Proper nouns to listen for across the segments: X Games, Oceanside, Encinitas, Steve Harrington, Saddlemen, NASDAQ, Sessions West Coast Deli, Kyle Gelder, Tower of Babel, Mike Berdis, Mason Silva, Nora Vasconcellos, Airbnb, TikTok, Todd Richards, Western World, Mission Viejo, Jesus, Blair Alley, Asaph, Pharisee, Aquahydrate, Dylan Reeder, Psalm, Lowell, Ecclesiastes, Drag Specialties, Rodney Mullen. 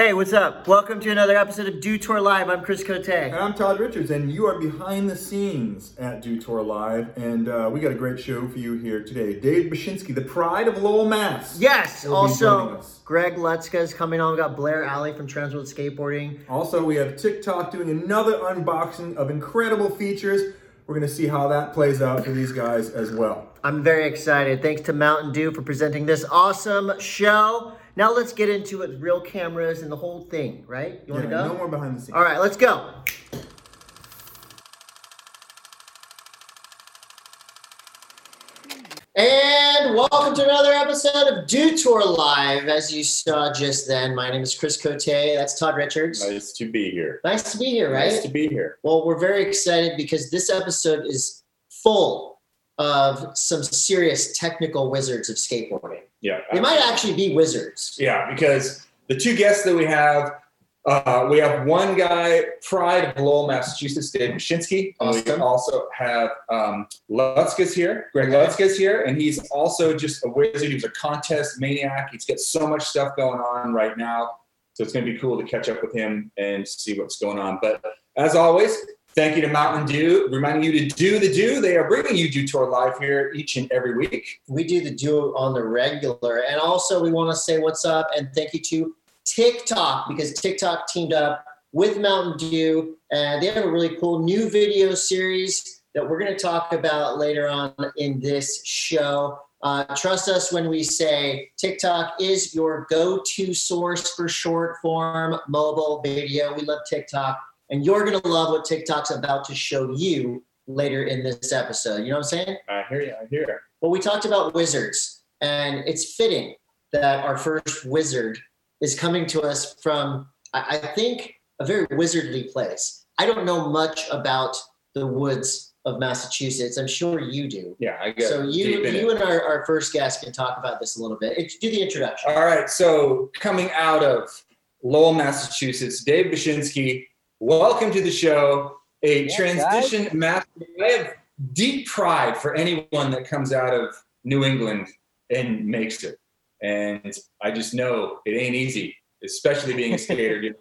Hey, what's up? Welcome to another episode of Dew Tour Live. I'm Chris Cote. And I'm Todd Richards, and you are behind the scenes at Dew Tour Live, and we got a great show for you here today. Dave Bachinsky, the pride of Lowell, Mass. Yes, also Greg Lutzka is coming on. We got Blair Alley from Transworld Skateboarding. Also, we have TikTok doing another unboxing of incredible features. We're going to see how that plays out for these guys as well. I'm very excited. Thanks to Mountain Dew for presenting this awesome show. Now let's get into it, real cameras and the whole thing, right? You want to go? No more behind the scenes. All right, let's go. And welcome to another episode of Dew Tour Live. As you saw just then, my name is Chris Cote. That's Todd Richards. Nice to be here. Nice to be here, right? Nice to be here. Well, we're very excited because this episode is full of some serious technical wizards of skateboarding. Yeah, they might actually be wizards. Yeah, because the two guests that we have one guy, pride of Lowell, Massachusetts, Dave Bachinsky. Awesome. We also have Lutzka's here, Greg Lutzka's here, and he's also just a wizard. He was a contest maniac. He's got so much stuff going on right now, so it's going to be cool to catch up with him and see what's going on. But as always, thank you to Mountain Dew, reminding you to do the Dew. They are bringing you Dew Tour Live here each and every week. We do the Dew on the regular. And also we want to say what's up and thank you to TikTok, because TikTok teamed up with Mountain Dew. And they have a really cool new video series that we're going to talk about later on in this show. Trust us when we say TikTok is your go-to source for short form mobile video. We love TikTok. And you're going to love what TikTok's about to show you later in this episode. You know what I'm saying? I hear you. I hear you. Well, we talked about wizards, and it's fitting that our first wizard is coming to us from, I think, a very wizardly place. I don't know much about the woods of Massachusetts. I'm sure you do. Yeah, I guess. So you and our first guest can talk about this a little bit. Do the introduction. All right. So coming out of Lowell, Massachusetts, Dave Bachinsky. Welcome to the show, transition master. I have deep pride for anyone that comes out of New England and makes it. And I just know it ain't easy, especially being a skater,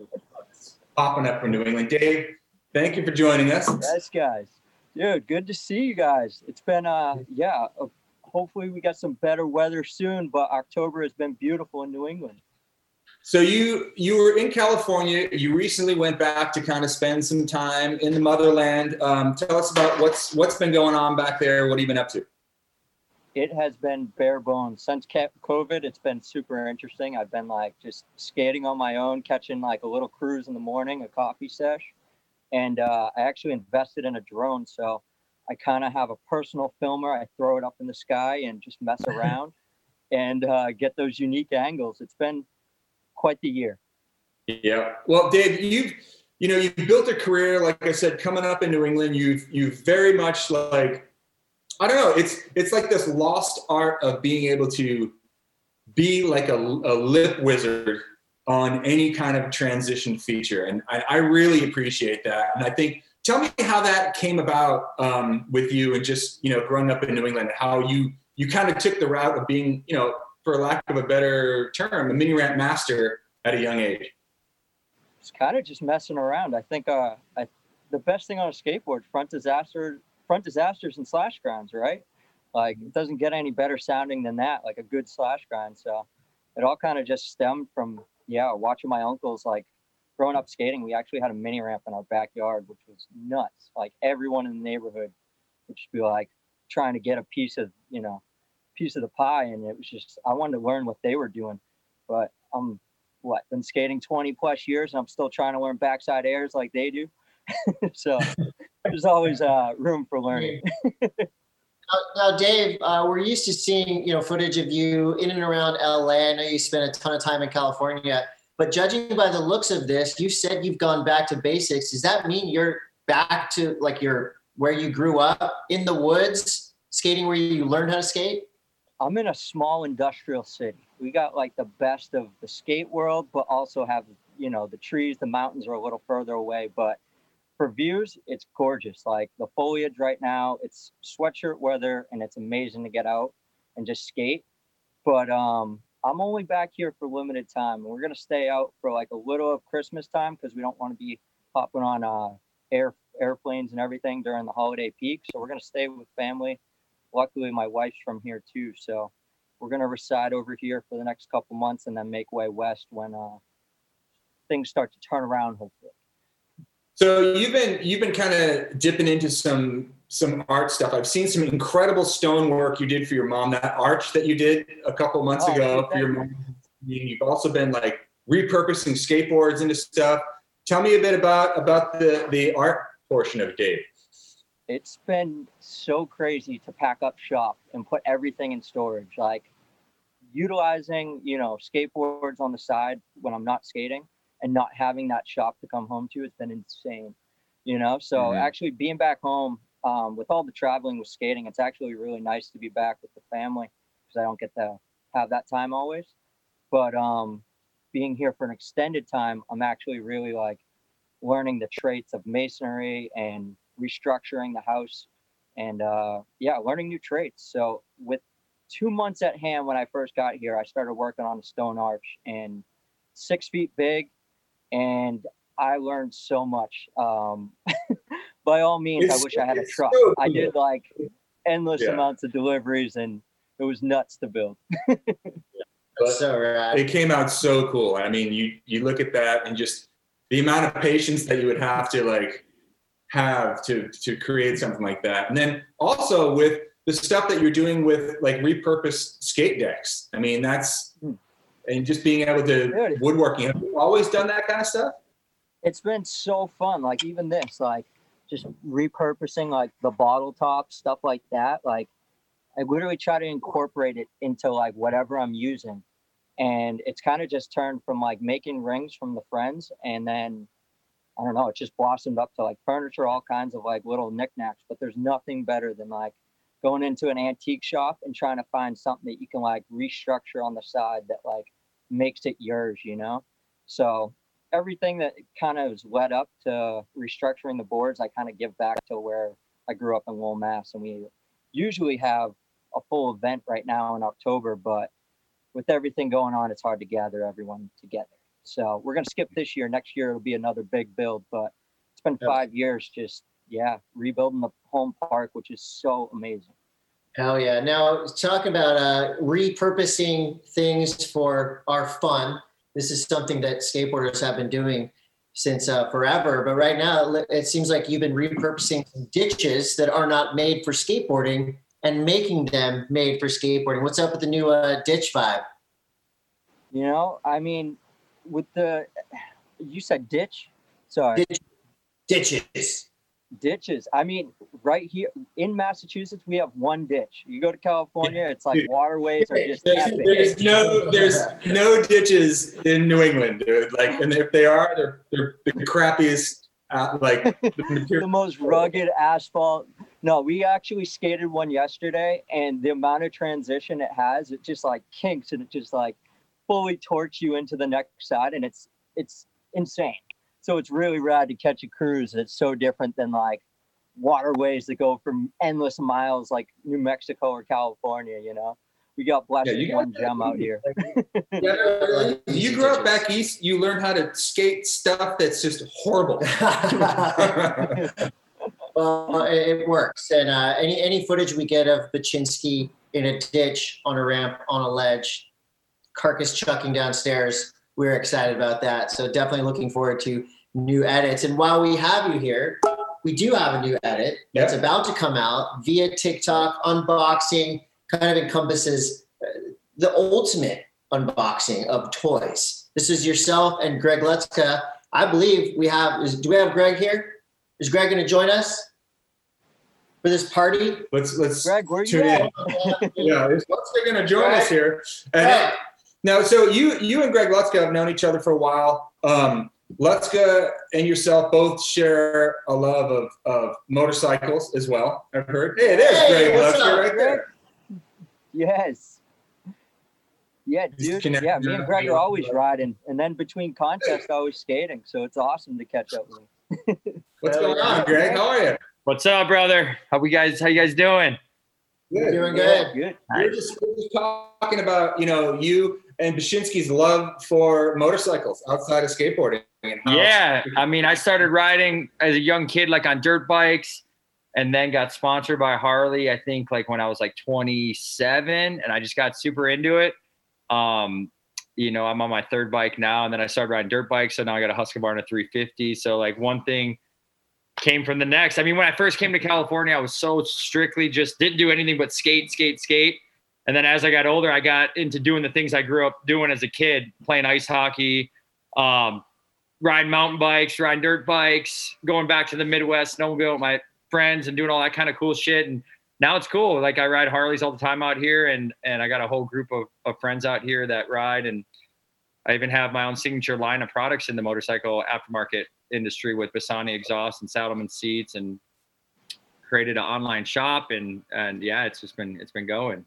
popping up from New England. Dave, thank you for joining us. Yes, guys. Dude, good to see you guys. It's been, hopefully we got some better weather soon, but October has been beautiful in New England. So you were in California. You recently went back to kind of spend some time in the motherland. Tell us about what's been going on back there. What have you been up to? It has been bare bones. Since COVID, it's been super interesting. I've been like just skating on my own, catching like a little cruise in the morning, a coffee sesh. And I actually invested in a drone. So I kind of have a personal filmer. I throw it up in the sky and just mess around and get those unique angles. It's been quite the year. Yeah. Well, Dave, you've built a career, like I said, coming up in New England. You've very much like, I don't know, it's like this lost art of being able to be like a lip wizard on any kind of transition feature. And I really appreciate that. And I think, tell me how that came about with you and just, growing up in New England, how you kind of took the route of being, for lack of a better term, a mini ramp master at a young age. It's kind of just messing around. I think the best thing on a skateboard, front disasters and slash grinds, right? Like it doesn't get any better sounding than that, like a good slash grind. So it all kind of just stemmed from, watching my uncles, like growing up skating. We actually had a mini ramp in our backyard, which was nuts. Like everyone in the neighborhood would just be like trying to get a piece of the pie, and it was just I wanted to learn what they were doing. But I'm been skating 20 plus years and I'm still trying to learn backside airs like they do. So there's always room for learning. Now Dave, we're used to seeing footage of you in and around LA. I know you spent a ton of time in California, but judging by the looks of this, you said you've gone back to basics. Does that mean you're back to like where you grew up in the woods, skating where you learned how to skate? I'm in a small industrial city. We got like the best of the skate world, but also have, the trees, the mountains are a little further away, but for views, it's gorgeous. Like the foliage right now, it's sweatshirt weather and it's amazing to get out and just skate. But I'm only back here for limited time. We're going to stay out for like a little of Christmas time because we don't want to be hopping on airplanes and everything during the holiday peak. So we're going to stay with family. Luckily, my wife's from here too. So we're going to reside over here for the next couple months and then make way west when things start to turn around, hopefully. So you've been kind of dipping into some art stuff. I've seen some incredible stone work you did for your mom, that arch that you did a couple months ago for your mom. You've also been like repurposing skateboards into stuff. Tell me a bit about the art portion of it, Dave. It's been so crazy to pack up shop and put everything in storage, like utilizing, skateboards on the side when I'm not skating and not having that shop to come home to. It's been insane, So actually being back home, with all the traveling with skating, it's actually really nice to be back with the family because I don't get to have that time always. But being here for an extended time, I'm actually really like learning the traits of masonry and restructuring the house and learning new traits. So with 2 months at hand, when I first got here, I started working on a stone arch and 6 feet big, and I learned so much. By all means, I wish I had a truck. So cool. I did like endless amounts of deliveries, and it was nuts to build. It came out so cool. I mean, you look at that and just the amount of patience that you would have to have to create something like that. And then also with the stuff that you're doing with like repurposed skate decks. I mean, that's and just being able to woodworking. Have you always done that kind of stuff? It's been so fun. Like even this, like. Just repurposing like the bottle top, stuff like that. Like I literally try to incorporate it into like whatever I'm using. And it's kind of just turned from like making rings from the friends. And then, I don't know, it just blossomed up to like furniture, all kinds of like little knickknacks, but there's nothing better than like going into an antique shop and trying to find something that you can like restructure on the side that like makes it yours, So everything that kind of has led up to restructuring the boards, I kind of give back to where I grew up in Lowell, Mass. And we usually have a full event right now in October, but with everything going on, it's hard to gather everyone together. So we're going to skip this year. Next year, it'll be another big build, but it's been 5 years just, rebuilding the home park, which is so amazing. Hell yeah. Now, talking about repurposing things for our fun. This is something that skateboarders have been doing since forever. But right now, it seems like you've been repurposing ditches that are not made for skateboarding and making them made for skateboarding. What's up with the new ditch vibe? With the – you said ditch? Sorry. Ditches. I mean, right here in Massachusetts, we have one ditch. You go to California, it's like waterways are just epic. There's no ditches in New England, dude. Like, and if they are, they're the crappiest, the most rugged asphalt. No, we actually skated one yesterday, and the amount of transition it has, it just like kinks, and it just like fully torques you into the next side, and it's insane. So it's really rad to catch a cruise. It's so different than like waterways that go from endless miles, like New Mexico or California. We got blessed with one gem out here. You grew up back east. You learned how to skate stuff that's just horrible. Well, it works. And any footage we get of Bachinsky in a ditch, on a ramp, on a ledge, carcass chucking downstairs. We're excited about that. So definitely looking forward to new edits. And while we have you here, we do have a new edit that's about to come out via TikTok unboxing, kind of encompasses the ultimate unboxing of toys. This is yourself and Greg Lutzka. I believe do we have Greg here? Is Greg going to join us for this party? Let's Greg, where are you at? Is Lutzka going to join us here? And now, so you and Greg Lutzka have known each other for a while. Lutzka and yourself both share a love of motorcycles as well, I've heard. Hey, there's Greg Lutzka right there. Yes. Yeah, dude. Yeah, me and Greg are always riding. And then between contests, I was skating. So it's awesome to catch up with him. What's going on, Greg? How are you? What's up, brother? How you guys doing? Good. Doing good. We're just talking about, and Bachinsky's love for motorcycles outside of skateboarding. And how I mean, I started riding as a young kid, like on dirt bikes, and then got sponsored by Harley, I think, like when I was like 27, and I just got super into it. You know, I'm on my third bike now, and then I started riding dirt bikes, so now I got a Husqvarna 350. So like one thing came from the next. I mean, when I first came to California, I was so strictly just didn't do anything but skate. And then as I got older, I got into doing the things I grew up doing as a kid, playing ice hockey, riding mountain bikes, riding dirt bikes, going back to the Midwest, snowmobile with my friends and doing all that kind of cool shit. And now it's cool. Like I ride Harleys all the time out here, and I got a whole group of friends out here that ride. And I even have my own signature line of products in the motorcycle aftermarket industry with Bassani exhaust and Saddlemen seats, and created an online shop. And yeah, it's just been, it's been going.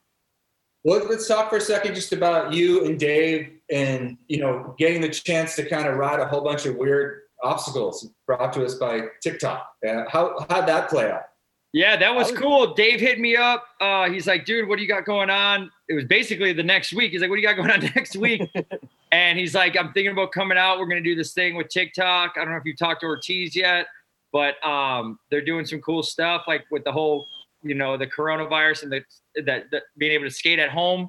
Well, let's talk for a second just about you and Dave, and, you know, getting the chance to kind of ride a whole bunch of weird obstacles brought to us by TikTok. How'd that play out? Yeah, that was cool. Dave hit me up. He's like, dude, what do you got going on? It was basically the next week. He's like, what do you got going on next week? And he's like, I'm thinking about coming out. We're going to do this thing with TikTok. I don't know if you've talked to Ortiz yet, but they're doing some cool stuff, like with the whole, you know, the coronavirus and the being able to skate at home.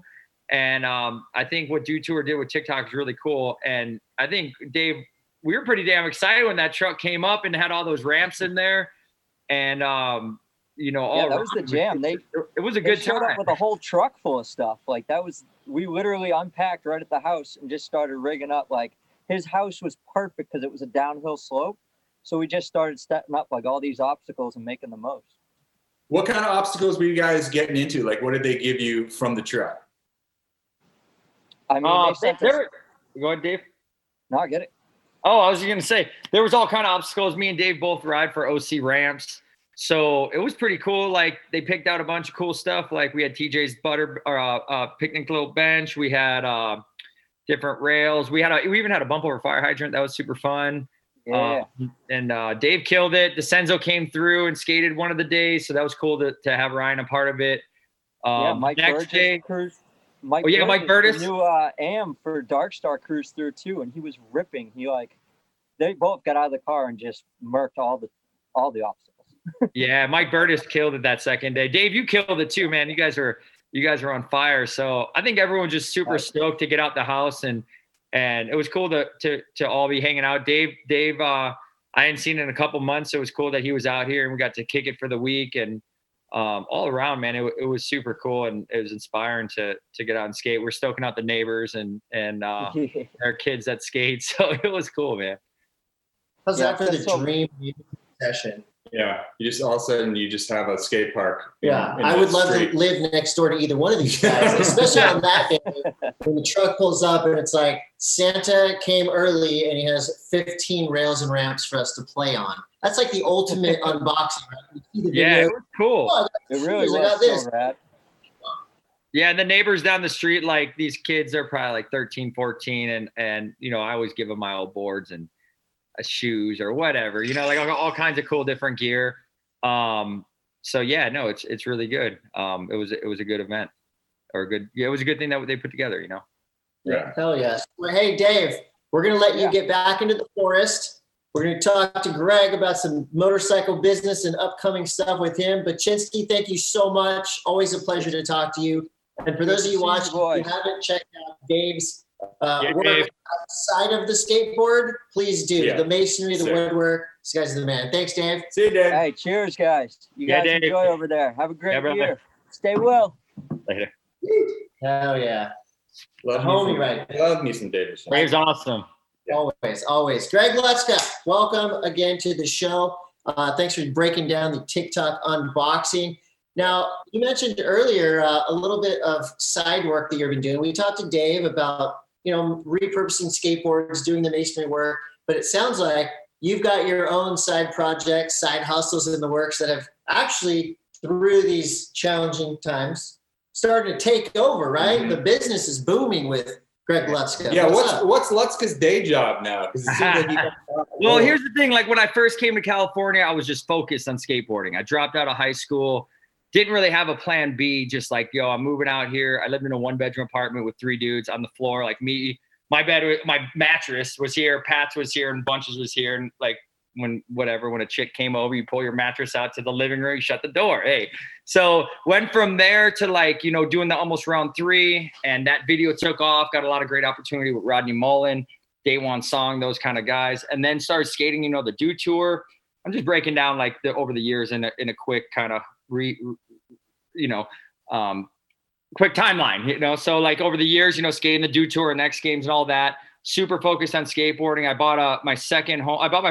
And I think what Dew Tour did with TikTok is really cool. And I think, Dave, we were pretty damn excited when that truck came up and had all those ramps in there. And, you know, all that was the jam. It was a good time. They showed up with a whole truck full of stuff. Like that was, we literally unpacked right at the house and just started rigging up. Like his house was perfect because it was a downhill slope. So we just started setting up like all these obstacles and making the most. What kind of obstacles were you guys getting into? Like, what did they give you from the truck? I mean, go ahead, Dave. No, I get it. Oh, I was going to say, there was all kind of obstacles. Me and Dave both ride for OC Ramps. So it was pretty cool. Like, they picked out a bunch of cool stuff. Like, we had TJ's picnic little bench. We had different rails. We even had a bump over fire hydrant. That was super fun. Yeah. And Dave killed it. Decenzo came through and skated one of the days, so that was cool to have Ryan a part of it. Mike next Berdis day, cruise. Mike Berdis, the new AM for Dark Star cruise through too, and he was ripping. He they both got out of the car and just murked all the obstacles. Yeah, Mike Berdis killed it that second day. Dave, you killed it too, man. You guys were on fire. So I think everyone's just super stoked to get out the house. And it was cool to all be hanging out. Dave, I hadn't seen in a couple months, so it was cool that he was out here and we got to kick it for the week. And all around, man, it was super cool, and it was inspiring to get out and skate. We're stoking out the neighbors and our kids that skate, so it was cool, man. How's that for the dream session? Yeah, you just all of a sudden you just have a skate park. Yeah, I would love to live next door to either one of these guys, especially on that day when the truck pulls up and it's like Santa came early and he has 15 rails and ramps for us to play on. That's like the ultimate unboxing. Right? It was cool. Oh, it really was. So yeah, and the neighbors down the street, like these kids are probably like 13, 14, and you know I always give them my old boards and shoes or whatever, you know, like all kinds of cool different gear. So yeah, no, it's really good. It was a good event, it was a good thing that they put together, you know? Yeah. Hell yes. Well, hey Dave, we're going to let you get back into the forest. We're going to talk to Greg about some motorcycle business and upcoming stuff with him. Bachinsky, thank you so much. Always a pleasure to talk to you. And for those of you watching, if you haven't checked out Dave's work outside of the skateboard, please do. Yeah. The masonry, the woodwork. This guy's the man. Thanks, Dave. See you, Dave. Hey, cheers, guys. You guys enjoy over there. Have a great year. Stay well. Later. Hell yeah. Love me some Davis. Dave's awesome. Yeah. Always. Greg Lutzka, welcome again to the show. Thanks for breaking down the TikTok unboxing. Now, you mentioned earlier a little bit of side work that you've been doing. We talked to Dave about, you know, repurposing skateboards, doing the masonry work, but it sounds like you've got your own side projects, side hustles in the works that have actually, through these challenging times, started to take over, right? Mm-hmm. The business is booming with Greg Lutzka. Yeah, what's Lutzka's day job now? It seems like well, here's the thing. Like when I first came to California, I was just focused on skateboarding. I dropped out of high school. didn't really have a plan B, just like, yo, I'm moving out here. I lived in a one-bedroom apartment with three dudes on the floor. Like me, my bed, my mattress was here, Pat's was here, and Bunches was here. And like when a chick came over, you pull your mattress out to the living room, you shut the door. Hey, so went from there to like, you know, doing the almost round three. And that video took off, got a lot of great opportunity with Rodney Mullen, Daewon Song, those kind of guys. And then started skating, you know, the Dew Tour. I'm just breaking down like the over the years in a quick kind of quick timeline, you know. So like over the years, you know, skating the Dew Tour and X Games and all that, super focused on skateboarding. I bought my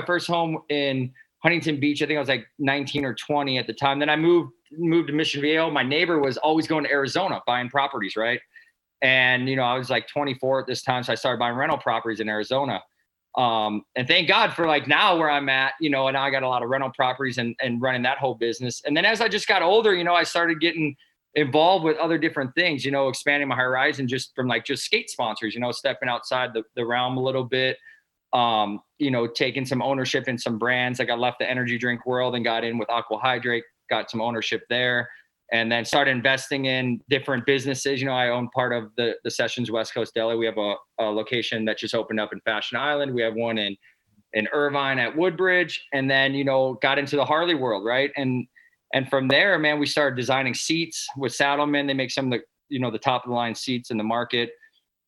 first home in Huntington Beach. I think I was like 19 or 20 at the time. Then I moved to Mission Viejo. My neighbor was always going to Arizona buying properties, right? And, you know, I was like 24 at this time. So I started buying rental properties in Arizona. And thank God for like now where I'm at, you know, and I got a lot of rental properties and running that whole business. And then as I just got older, you know, I started getting involved with other different things, you know, expanding my horizon just from like just skate sponsors, you know, stepping outside the realm a little bit, you know, taking some ownership in some brands. Like I left the energy drink world and got in with Aquahydrate, got some ownership there, and then started investing in different businesses. You know, I own part of the Sessions West Coast Deli. We have a location that just opened up in Fashion Island. We have one in Irvine at Woodbridge, and then, you know, got into the Harley world, right? And from there, man, we started designing seats with Saddlemen. They make some of the, you know, the top of the line seats in the market,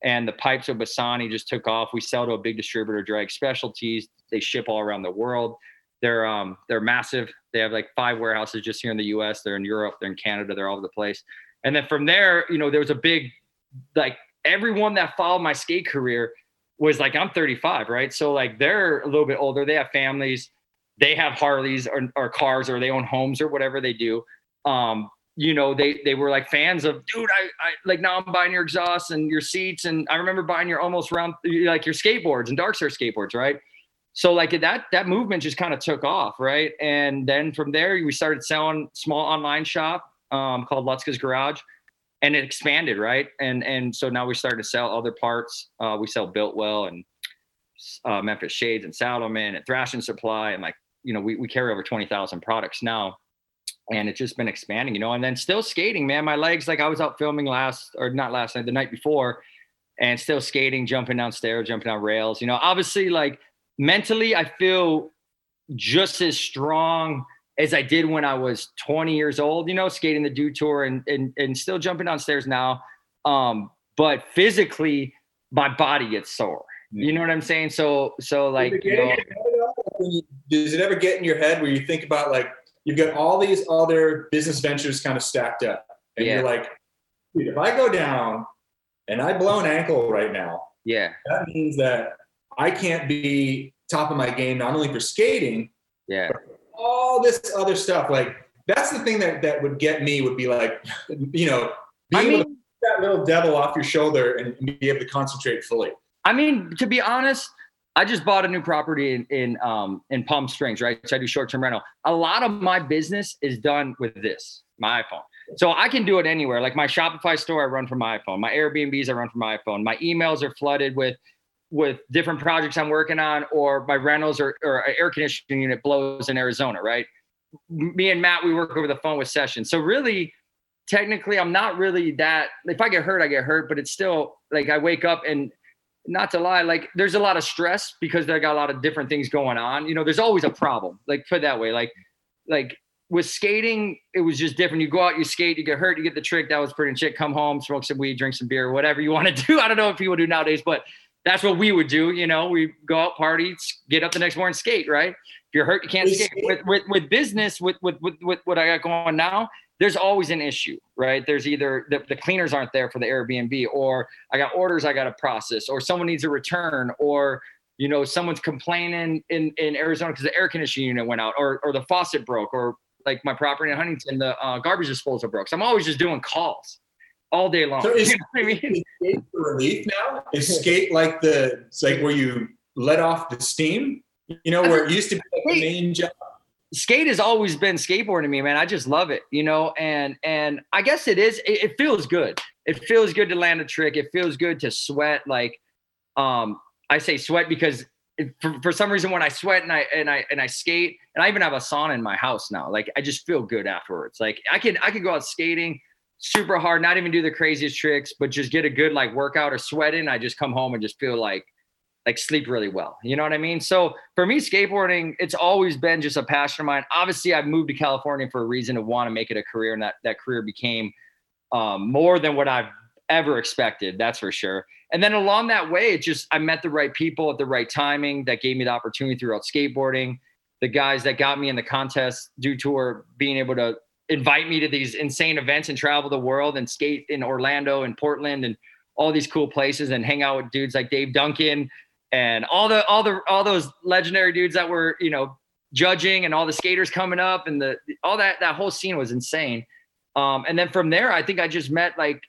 and the pipes of Bassani just took off. We sell to a big distributor, Drag Specialties. They ship all around the world. They're massive. They have like 5 warehouses just here in the US. They're in Europe, they're in Canada, they're all over the place. And then from there, you know, there was a big, like everyone that followed my skate career was like, I'm 35, right? So like they're a little bit older. They have families. They have Harleys or cars, or they own homes or whatever they do. You know, they were like fans of, dude, I like now I'm buying your exhausts and your seats. And I remember buying your almost round, like your skateboards and Dark Star skateboards, right? So like that movement just kind of took off, right? And then from there, we started selling small online shop called Lutzka's Garage, and it expanded, right? And so now we started to sell other parts. We sell Builtwell and Memphis Shades and Saddlemen and Thrashing Supply, and like, you know, we carry over 20,000 products now, and it's just been expanding, you know. And then still skating, man. My legs, like I was out filming the night before, and still skating, jumping down stairs, jumping on rails, you know. Obviously, like mentally, I feel just as strong as I did when I was 20 years old, you know, skating the Dew Tour and still jumping down stairs now. But physically, my body gets sore. You know what I'm saying? So like, you know, does it ever get in your head where you think about like you've got all these other business ventures kind of stacked up, and you're like, dude, if I go down and I blow an ankle right now, that means that I can't be top of my game not only for skating, but all this other stuff. Like that's the thing that would get me would be like, you know, being able to get that little devil off your shoulder and be able to concentrate fully. I mean, to be honest, I just bought a new property in Palm Springs, right? So I do short-term rental. A lot of my business is done with this, my iPhone. So I can do it anywhere. Like my Shopify store, I run from my iPhone. My Airbnbs, I run from my iPhone. My emails are flooded with different projects I'm working on, or my rentals or an air conditioning unit blows in Arizona, right? Me and Matt, we work over the phone with Sessions. So really, technically, I'm not really that – if I get hurt, I get hurt. But it's still – like I wake up and – not to lie, like there's a lot of stress because they got a lot of different things going on. You know, there's always a problem, like put it that way, like with skating, it was just different. You go out, you skate, you get hurt, you get the trick. That was pretty shit. Come home, smoke some weed, drink some beer, whatever you want to do. I don't know if people do nowadays, but that's what we would do. You know, we go out, party, get up the next morning, skate, right? If you're hurt, you can't skate. With business, with what I got going now, there's always an issue, right? There's either the cleaners aren't there for the Airbnb, or I got orders I got to process, or someone needs a return, or, you know, someone's complaining in Arizona because the air conditioning unit went out, or the faucet broke, or like my property in Huntington, the garbage disposal broke. So I'm always just doing calls all day long. So is, you know what I mean? Is skate relief now? Is skate like it's like where you let off the steam, you know, where it used to be like the main job? Skate has always been skateboarding to me, man. I just love it, you know, and I guess it is, it feels good. It feels good to land a trick. It feels good to sweat. Like, I say sweat because for some reason when I sweat and I skate, and I even have a sauna in my house now, like I just feel good afterwards. Like I can go out skating super hard, not even do the craziest tricks, but just get a good like workout or sweat in. I just come home and just feel like sleep really well. You know what I mean? So for me, skateboarding, it's always been just a passion of mine. Obviously I've moved to California for a reason, to want to make it a career. And that career became more than what I've ever expected. That's for sure. And then along that way, I met the right people at the right timing that gave me the opportunity throughout skateboarding. The guys that got me in the contest, Dew Tour, being able to invite me to these insane events and travel the world and skate in Orlando and Portland and all these cool places and hang out with dudes like Dave Duncan and all those legendary dudes that were, you know, judging, and all the skaters coming up, and all that whole scene was insane. And then from there, I think I just met like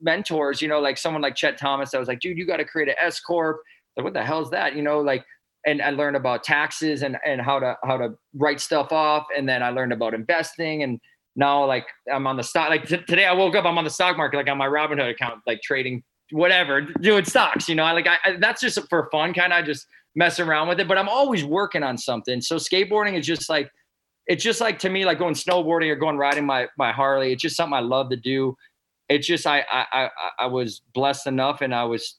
mentors, you know, like someone like Chet Thomas. I was like, dude, you got to create an S corp. Like, what the hell is that? You know, like, and I learned about taxes and how to write stuff off. And then I learned about investing, and now like I'm on the stock. Like today, I woke up, I'm on the stock market, like on my Robinhood account, like trading whatever, doing stocks, you know. I that's just for fun, kind of just messing around with it, but I'm always working on something. So skateboarding is just like, it's just like, to me, like going snowboarding or going riding my Harley, it's just something I love to do. It's just I was blessed enough and I was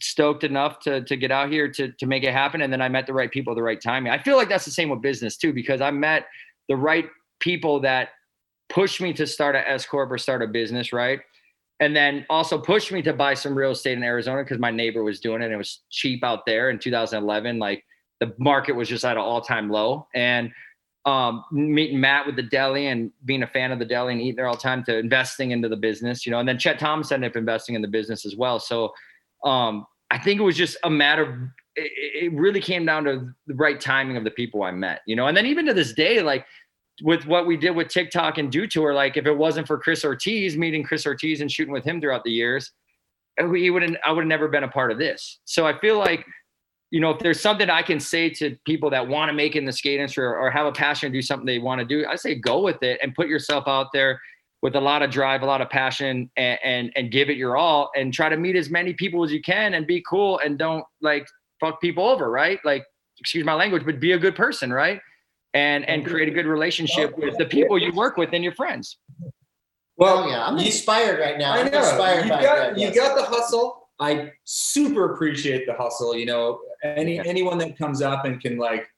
stoked enough to get out here to make it happen. And then I met the right people at the right timing. I feel like that's the same with business too, because I met the right people that pushed me to start an S corp or start a business, right? And then also pushed me to buy some real estate in Arizona, because my neighbor was doing it and it was cheap out there in 2011. Like the market was just at an all-time low. And meeting Matt with the deli and being a fan of the deli and eating there all the time, to investing into the business, you know. And then Chet Thomas ended up investing in the business as well. So I think it was just a matter of, it really came down to the right timing of the people I met, you know. And then even to this day, like, with what we did with TikTok and Dew Tour, like if it wasn't for meeting Chris Ortiz and shooting with him throughout the years, I would have never been a part of this. So I feel like, you know, if there's something I can say to people that want to make it in the skate industry or have a passion to do something they want to do, I say go with it and put yourself out there with a lot of drive, a lot of passion, and give it your all, and try to meet as many people as you can and be cool and don't like fuck people over, right? Like, excuse my language, but be a good person, right? And create a good relationship with the people you work with and your friends. Well, yeah, I'm inspired right now. I know. You got the hustle. I super appreciate the hustle. You know, anyone that comes up and can like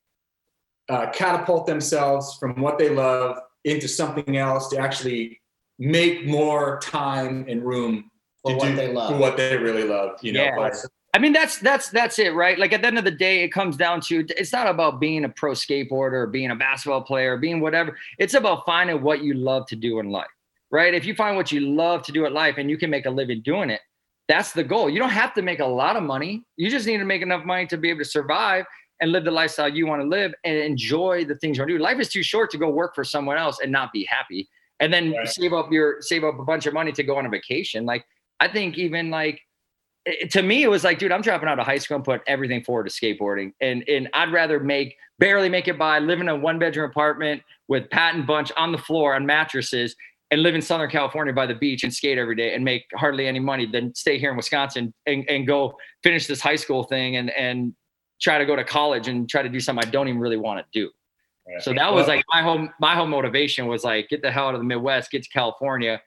catapult themselves from what they love into something else to actually make more time and room for what they love, for what they really love. You know. Yeah. I mean, that's it, right? Like at the end of the day, it comes down to, it's not about being a pro skateboarder or being a basketball player or being whatever. It's about finding what you love to do in life, right? If you find what you love to do in life and you can make a living doing it, that's the goal. You don't have to make a lot of money. You just need to make enough money to be able to survive and live the lifestyle you want to live and enjoy the things you want to do. Life is too short to go work for someone else and not be happy, and then save up a bunch of money to go on a vacation. Like, I think even like, to me, it was like, dude, I'm dropping out of high school and put everything forward to skateboarding. And I'd rather barely make it by, live in a one-bedroom apartment with Pat and Bunch on the floor on mattresses, and live in Southern California by the beach and skate every day and make hardly any money, than stay here in Wisconsin and go finish this high school thing and try to go to college and try to do something I don't even really want to do. Yeah. So that was like my whole motivation was like, get the hell out of the Midwest, get to California,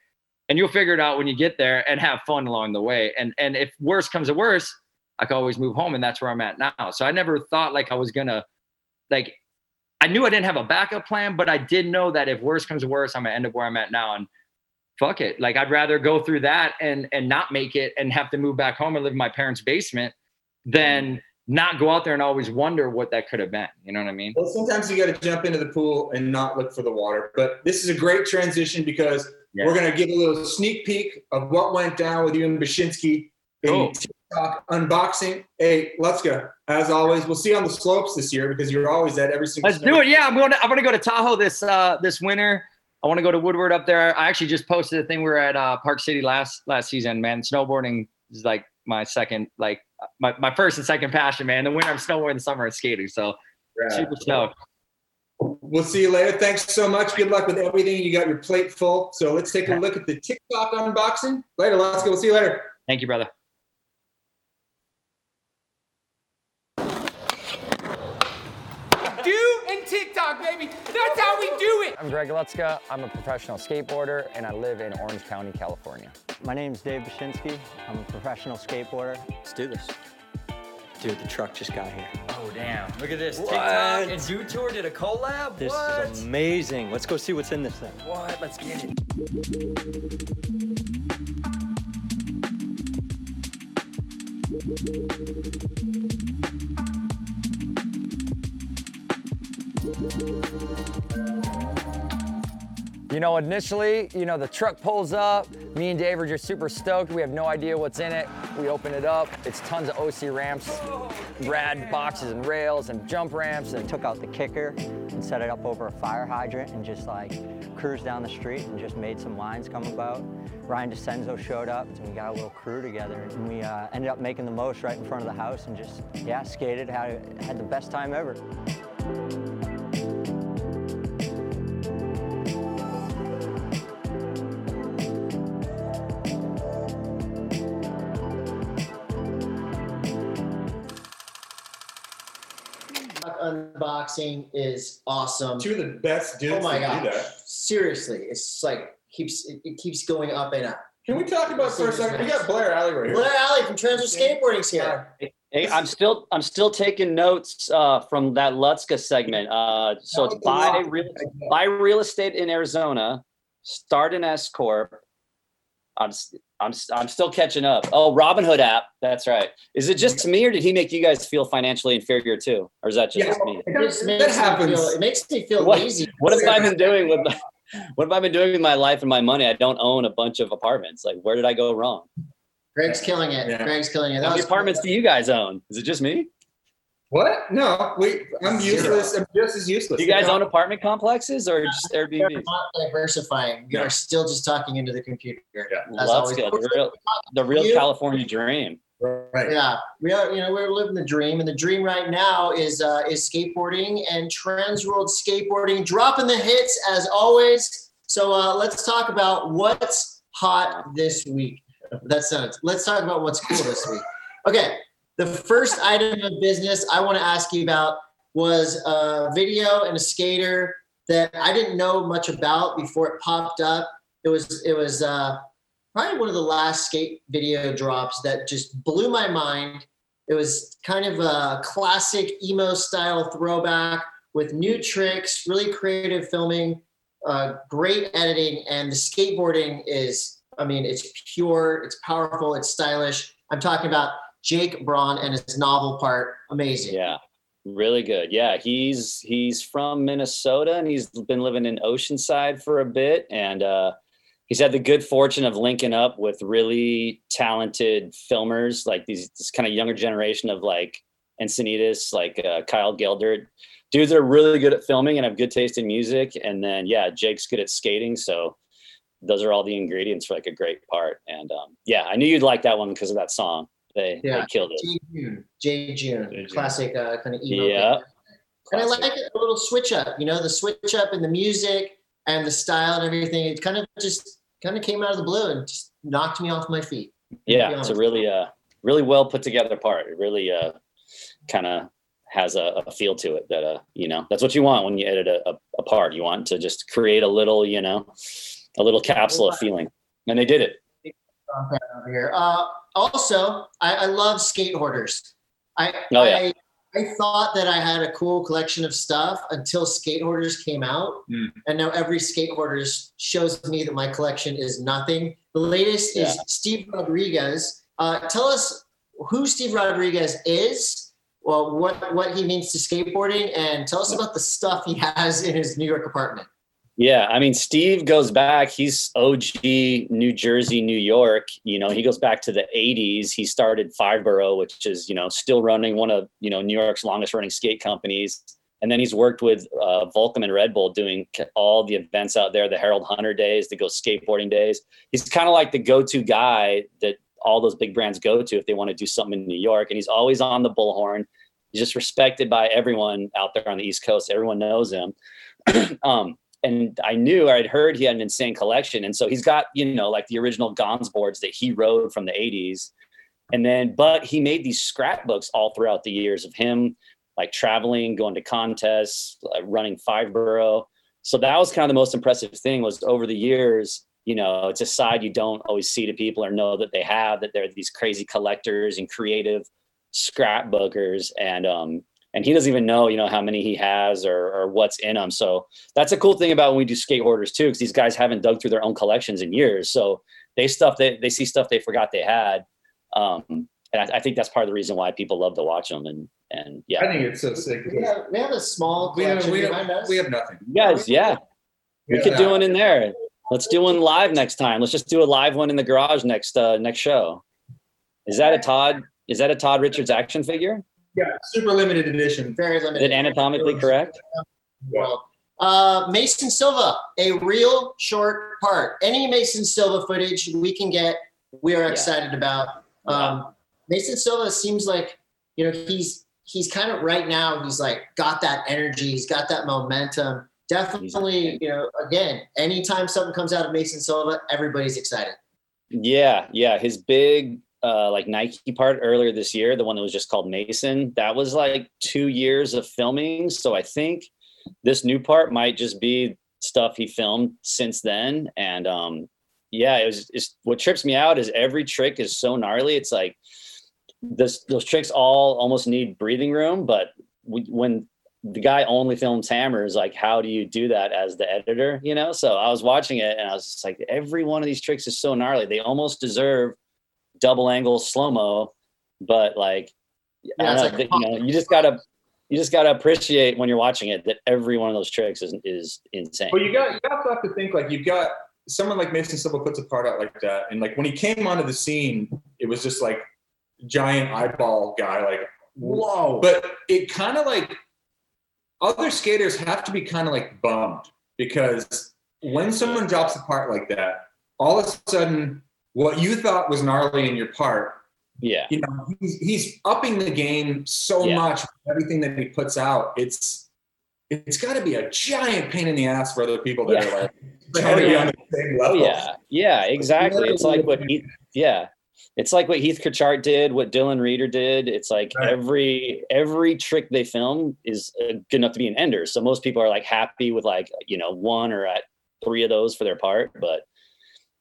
and you'll figure it out when you get there, and have fun along the way. And if worse comes to worse, I can always move home, and that's where I'm at now. So I never thought like I was gonna, like, I knew I didn't have a backup plan, but I did know that if worse comes to worse, I'm gonna end up where I'm at now, and fuck it. Like, I'd rather go through that and not make it and have to move back home and live in my parents' basement than not go out there and always wonder what that could have been. You know what I mean? Well, sometimes you got to jump into the pool and not look for the water, but this is a great transition, because we're going to give a little sneak peek of what went down with you and Bachinsky in TikTok unboxing. Hey, let's go. As always, we'll see you on the slopes this year, because you're always at every single Let's do it. Yeah, I'm going to go to Tahoe this winter. I want to go to Woodward up there. I actually just posted a thing. We were at Park City last season, man. Snowboarding is like my second, like my first and second passion, man. The winter I'm snowboarding, the summer I'm skating. So super stoked. We'll see you later. Thanks so much. Good luck with everything. You got your plate full. So let's take a look at the TikTok unboxing. Later, Lutzka. We'll see you later. Thank you, brother. out, baby. That's how we do it. I'm Greg Lutzka. I'm a professional skateboarder, and I live in Orange County, California. My name's Dave Bachinsky. I'm a professional skateboarder. Let's do this. Dude, the truck just got here. Oh, damn. Look at this. What? TikTok and Dew Tour did a collab? This is amazing. Let's go see what's in this thing. What? Let's get it. You know, initially, you know, the truck pulls up. Me and Dave are just super stoked. We have no idea what's in it. We open it up. It's tons of OC ramps, rad boxes and rails and jump ramps. And took out the kicker and set it up over a fire hydrant and just like cruised down the street and just made some lines come about. Ryan Decenzo showed up and we got a little crew together and we ended up making the most right in front of the house and just, yeah, skated, had the best time ever. Unboxing is awesome. Two of the best dudes. Oh my god! Seriously, it's like it keeps going up and up. Can we talk about for a second? We got Blair Alley right here. Blair Alley from Transworld Skateboarding's here. Hey, I'm still taking notes from that Lutzka segment. So it's buy real estate in Arizona, start an S corp. I'm still catching up. Oh, Robinhood app. That's right. Is it just me, or did he make you guys feel financially inferior too, or is that just me? That happens. It makes me feel lazy. What have I been doing with? What have I been doing with my life and my money? I don't own a bunch of apartments. Like, where did I go wrong? Greg's killing it. Yeah. Greg's killing it. How many apartments do you guys own? Is it just me? What? No, I'm useless. I'm just as useless. Do you guys own apartment complexes or just Airbnb? We're not diversifying. We are still just talking into the computer. Yeah. That's good. The real California dream. Right. Yeah. We are. You know, we're living the dream, and the dream right now is skateboarding and Transworld Skateboarding dropping the hits as always. So let's talk about what's hot this week. Let's talk about what's cool this week. Okay. The first item of business I want to ask you about was a video and a skater that I didn't know much about before it popped up. It was probably one of the last skate video drops that just blew my mind. It was kind of a classic emo style throwback with new tricks, really creative filming, great editing, and the skateboarding is, I mean, it's pure, it's powerful, it's stylish. I'm talking about Jake Braun and his novel part. Amazing. Yeah, really good. Yeah, he's from Minnesota and he's been living in Oceanside for a bit. And he's had the good fortune of linking up with really talented filmers, like this kind of younger generation of like Encinitas, like Kyle Gelder. Dudes that are really good at filming and have good taste in music. And then, yeah, Jake's good at skating. So those are all the ingredients for like a great part. And yeah, I knew you'd like that one because of that song. They killed it. J. June. Classic kind of emo. Yeah. And I like a little switch up, you know, the switch up in the music and the style and everything. It kind of came out of the blue and just knocked me off my feet. Yeah, it's a really well put together part. It really kind of has a feel to it that, you know, that's what you want when you edit a part. You want to just create a little, you know, a little capsule of feeling. And they did it. Over here. Also, I love skate hoarders. I thought that I had a cool collection of stuff until skate hoarders came out. Mm. And now every skate hoarders shows me that my collection is nothing. The latest is Steve Rodriguez. Tell us who Steve Rodriguez is, well, what he means to skateboarding, and tell us about the stuff he has in his New York apartment. Yeah, I mean, Steve goes back. He's OG New Jersey, New York. You know, he goes back to the 80s. He started Five Borough, which is, you know, still running one of, you know, New York's longest running skate companies. And then he's worked with Volcom and Red Bull doing all the events out there, the Harold Hunter days, the Go Skateboarding days. He's kind of like the go-to guy that all those big brands go to if they want to do something in New York. And he's always on the bullhorn. He's just respected by everyone out there on the East Coast. Everyone knows him. And I knew, or I'd heard he had an insane collection. And so he's got, you know, like the original Gons boards that he rode from the 80s. And then, but he made these scrapbooks all throughout the years of him like traveling, going to contests, running Five Borough. So that was kind of the most impressive thing was over the years, you know, it's a side you don't always see to people or know that they have, that they're these crazy collectors and creative scrapbookers. And he doesn't even know, you know, how many he has or what's in them. So that's a cool thing about when we do skate hoarders too, because these guys haven't dug through their own collections in years. So they see stuff they forgot they had. And I think that's part of the reason why people love to watch them. And yeah, I think it's so sick. We have a small collection. We have nothing. Yes, yeah. We could do one in there. Let's do one live next time. Let's just do a live one in the garage next show. Is that a Todd Richards action figure? Yeah, super limited edition. Very limited. Is it anatomically correct? Yeah. Mason Silva, a real short part. Any Mason Silva footage we can get, we are excited about. Mason Silva seems like, you know, he's kind of right now, he's like got that energy. He's got that momentum. Definitely, you know, again, anytime something comes out of Mason Silva, everybody's excited. Yeah. Yeah. His big, like Nike part earlier this year, the one that was just called Mason, that was like 2 years of filming. So I think this new part might just be stuff he filmed since then. And, yeah, it's what trips me out is every trick is so gnarly. It's like those tricks all almost need breathing room. But when the guy only films hammers, like, how do you do that as the editor? You know, so I was watching it and I was just like, every one of these tricks is so gnarly. They almost deserve double angle slow-mo. But like, you just gotta. You just got to appreciate when you're watching it that every one of those tricks is insane. Well, you got to have to think like you've got. Someone like Mason Silva puts a part out like that. And like when he came onto the scene, it was just like giant eyeball guy, like, whoa. But it kind of like other skaters have to be kind of like bummed because when someone drops a part like that, all of a sudden what you thought was gnarly in your part. Yeah. You know, he's upping the game so much with everything that he puts out. It's got to be a giant pain in the ass for other people that are like trying to be on the same level. Yeah, exactly. It's like what Heath Kirchart did, what Dylan Reeder did. It's like every trick they film is good enough to be an ender. So most people are like happy with like, you know, one or at three of those for their part. But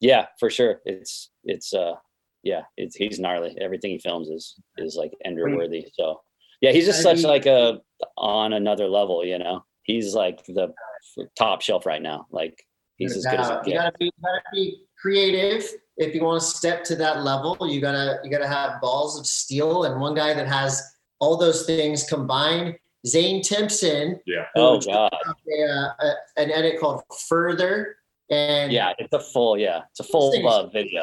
yeah, for sure, it's he's gnarly. Everything he films is like ender worthy. So. Yeah, he's just on another level, you know. He's like the top shelf right now. Like he's as good as it gets. You gotta be creative if you want to step to that level. You gotta have balls of steel. And one guy that has all those things combined, Zane Timpson. Yeah. Oh God. An edit called Further. And it's a full love video.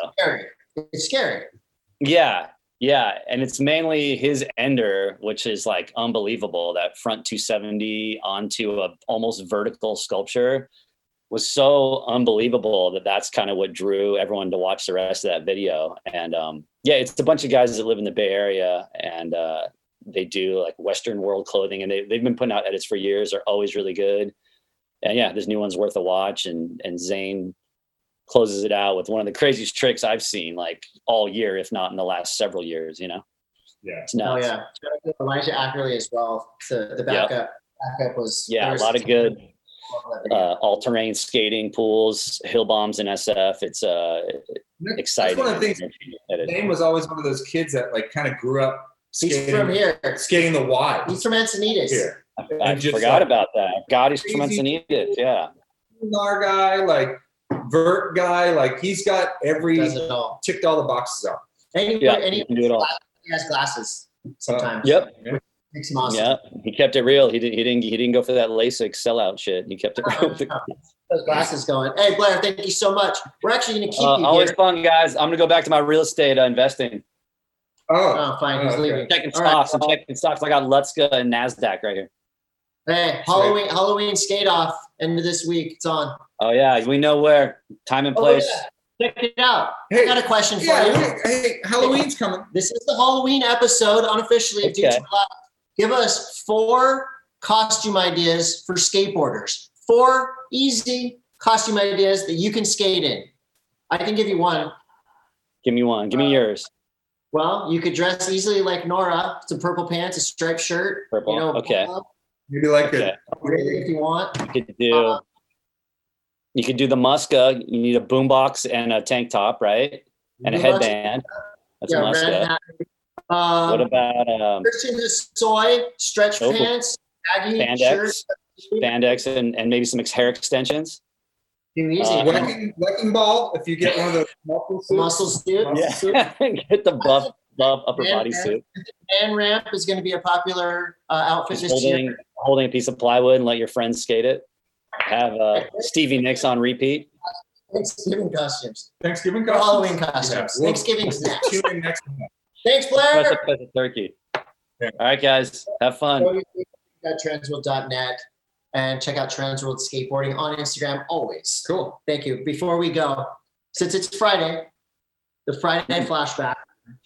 It's scary. Yeah. Yeah, and it's mainly his ender, which is like unbelievable. That front 270 onto a almost vertical sculpture was so unbelievable that's kind of what drew everyone to watch the rest of that video. And it's a bunch of guys that live in the Bay Area, and they do like Western world clothing, and they've been putting out edits for years. They're always really good. And yeah, this new one's worth a watch, and Zane closes it out with one of the craziest tricks I've seen like all year, if not in the last several years, you know? Yeah. It's nuts. Oh yeah. Elijah Ackerley as well. So the backup was. Yeah. A lot of good all terrain skating pools, hill bombs in SF. It's exciting. That's one of the things. Dane was always one of those kids that like kind of grew up skating. He's from here. Skating the Y. He's from Encinitas. Here. I forgot about that. God, he's from Encinitas. Yeah. Our guy, like, vert guy, like he's got ticked all the boxes out. And he can do it all. He has glasses sometimes. Yep. Makes him awesome. Yeah, he kept it real. He didn't go for that LASIK sellout shit. He kept it real. Those glasses going. Hey Blair, thank you so much. We're actually gonna keep you. Always here. Fun, guys. I'm gonna go back to my real estate investing. Oh fine. He's leaving. I'm checking stocks. I got Lutzka and NASDAQ right here. Hey, Halloween skate off end of this week. It's on. Oh yeah, we know where. Time and place. Yeah. Check it out. Hey, I got a question for you. Hey, Halloween's coming. This is the Halloween episode unofficially of Dew Tour Live. Give us 4 costume ideas for skateboarders. 4 easy costume ideas that you can skate in. I can give you one. Give me yours. Well, you could dress easily like Nora. Some purple pants, a striped shirt. Purple. You know, okay. Maybe like if you want. You could do. You could do the Muska. You need a boombox and a tank top, right? And a headband. That's a Muska. What about Christian Soy stretch pants, baggy shirts, spandex, and maybe some hair extensions. Easy. Wrecking ball. If you get one of those muscle suits, get the buff upper body suit. Man ramp is going to be a popular outfit this year. Holding a piece of plywood and let your friends skate it. Have Stevie Nicks on repeat. Thanksgiving costumes. Halloween costumes. Yeah, Thanksgiving's next. Thanks, Blair. That's a turkey. Yeah. All right, guys. Have fun. Go to transworld.net and check out Transworld Skateboarding on Instagram always. Cool. Thank you. Before we go, since it's Friday, the Friday flashback,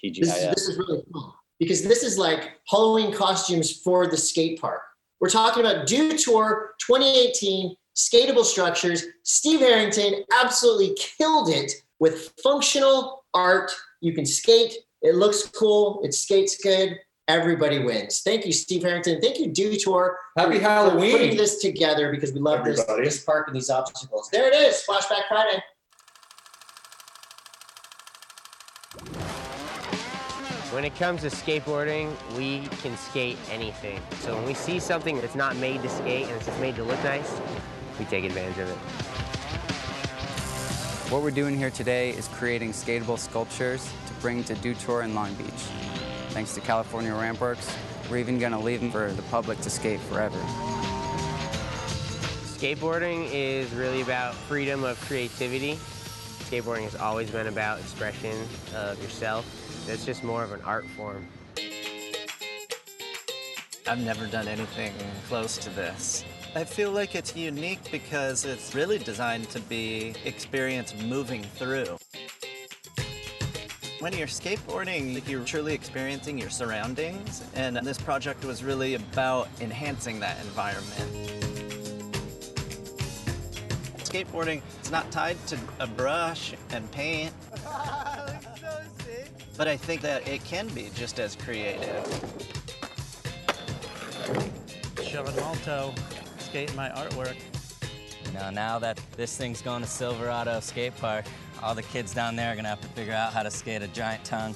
this is really cool because this is like Halloween costumes for the skate park. We're talking about Dew Tour 2018, Skatable Structures. Steve Harrington absolutely killed it with functional art. You can skate. It looks cool. It skates good. Everybody wins. Thank you, Steve Harrington. Thank you, Dew Tour. Happy Halloween. For putting this together because we love this park and these obstacles. There it is, Flashback Friday. When it comes to skateboarding, we can skate anything. So when we see something that's not made to skate and it's just made to look nice, we take advantage of it. What we're doing here today is creating skatable sculptures to bring to Dew Tour in Long Beach. Thanks to California Ramp Works, we're even going to leave them for the public to skate forever. Skateboarding is really about freedom of creativity. Skateboarding has always been about expression of yourself. It's just more of an art form. I've never done anything close to this. I feel like it's unique because it's really designed to be experience moving through. When you're skateboarding, like, you're truly experiencing your surroundings, and this project was really about enhancing that environment. Skateboarding is not tied to a brush and paint, but I think that it can be just as creative. Shoving Malto. My artwork. You know, now that this thing's going to Silverado Skate Park, all the kids down there are going to have to figure out how to skate a giant tongue.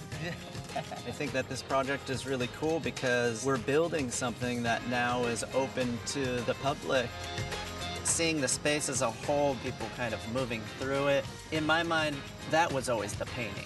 I think that this project is really cool because we're building something that now is open to the public. Seeing the space as a whole, people kind of moving through it. In my mind, that was always the painting.